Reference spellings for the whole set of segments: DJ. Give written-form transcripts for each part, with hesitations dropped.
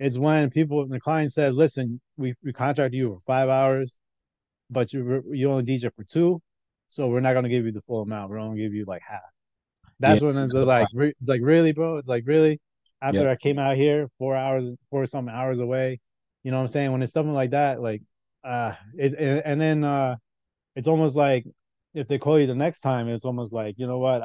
It's when people, the client says, listen, we contract you for 5 hours, but you only DJ for 2, so we're not going to give you the full amount. We're only going to give you like half. That's when it's like, really, bro? It's like, really? After I came out here 4 something hours away, you know what I'm saying? When it's something like that, like, and then it's almost like if they call you the next time, it's almost like, you know what,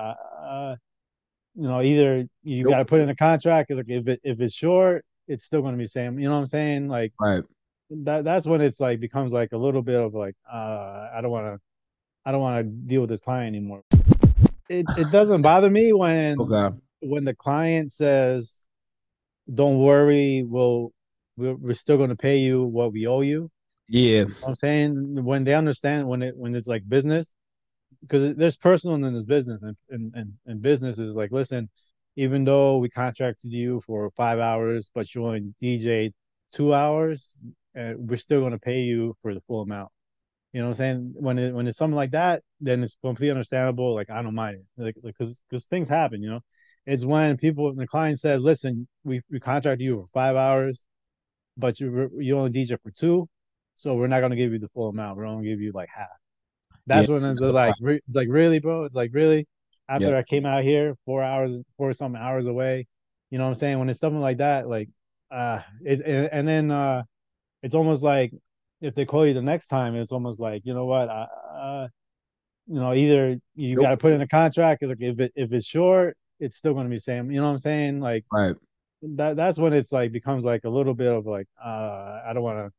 either you got to put in a contract. Like if it's short, it's still going to be same. You know what I'm saying? Like right. That's when it's like becomes like a little bit of like I don't want to deal with this client anymore. It doesn't bother me when the client says, "Don't worry, we're still going to pay you what we owe you." Yeah, you know what I'm saying, when they understand when it's like business, because there's personal and then there's business, and business is like, listen, even though we contracted you for 5 hours, but you only DJ'd 2 hours, we're still going to pay you for the full amount. You know what I'm saying? When it's something like that, then it's completely understandable. Like I don't mind it, like because things happen. You know, it's when the client says, listen, we contracted you for 5 hours, but you only DJ for 2. So we're not going to give you the full amount. We're only going to give you like half. That's when it's like, it's like, really, bro? It's like, really? After I came out here 4 something hours away, you know what I'm saying? When it's something like that, like, and then it's almost like if they call you the next time, it's almost like, you know what, either you got to put in a contract. Like if it's short, it's still going to be same. You know what I'm saying? Like right. That's when it's like becomes like a little bit of like, I don't want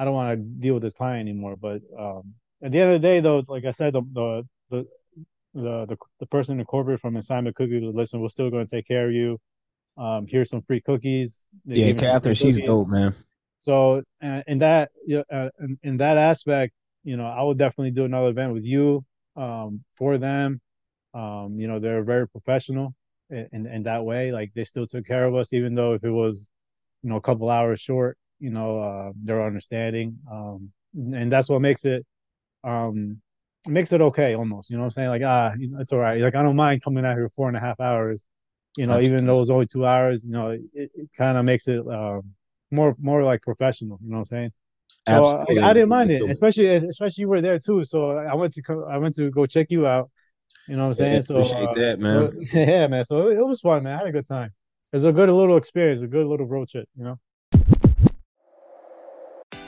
to deal with this client anymore. But at the end of the day, though, like I said, the person in the corporate from Assignment Cookie, listen, we're still going to take care of you. Here's some free cookies. Yeah, Catherine, she's dope, man. So in that aspect, you know, I would definitely do another event with you for them. You know, they're very professional in that way. Like they still took care of us, even though if it was, you know, a couple hours short. You know, their understanding, and that's what makes it okay almost. You know what I'm saying? Like it's all right. Like I don't mind coming out here 4.5 hours. You know, even though it's only 2 hours. You know, it kind of makes it more like professional. You know what I'm saying? So I didn't mind it, especially you were there too. So I went to go check you out. You know what I'm saying? Yeah, appreciate that, man. So, yeah, man. So it was fun, man. I had a good time. It was a good little experience, a good little road trip. You know.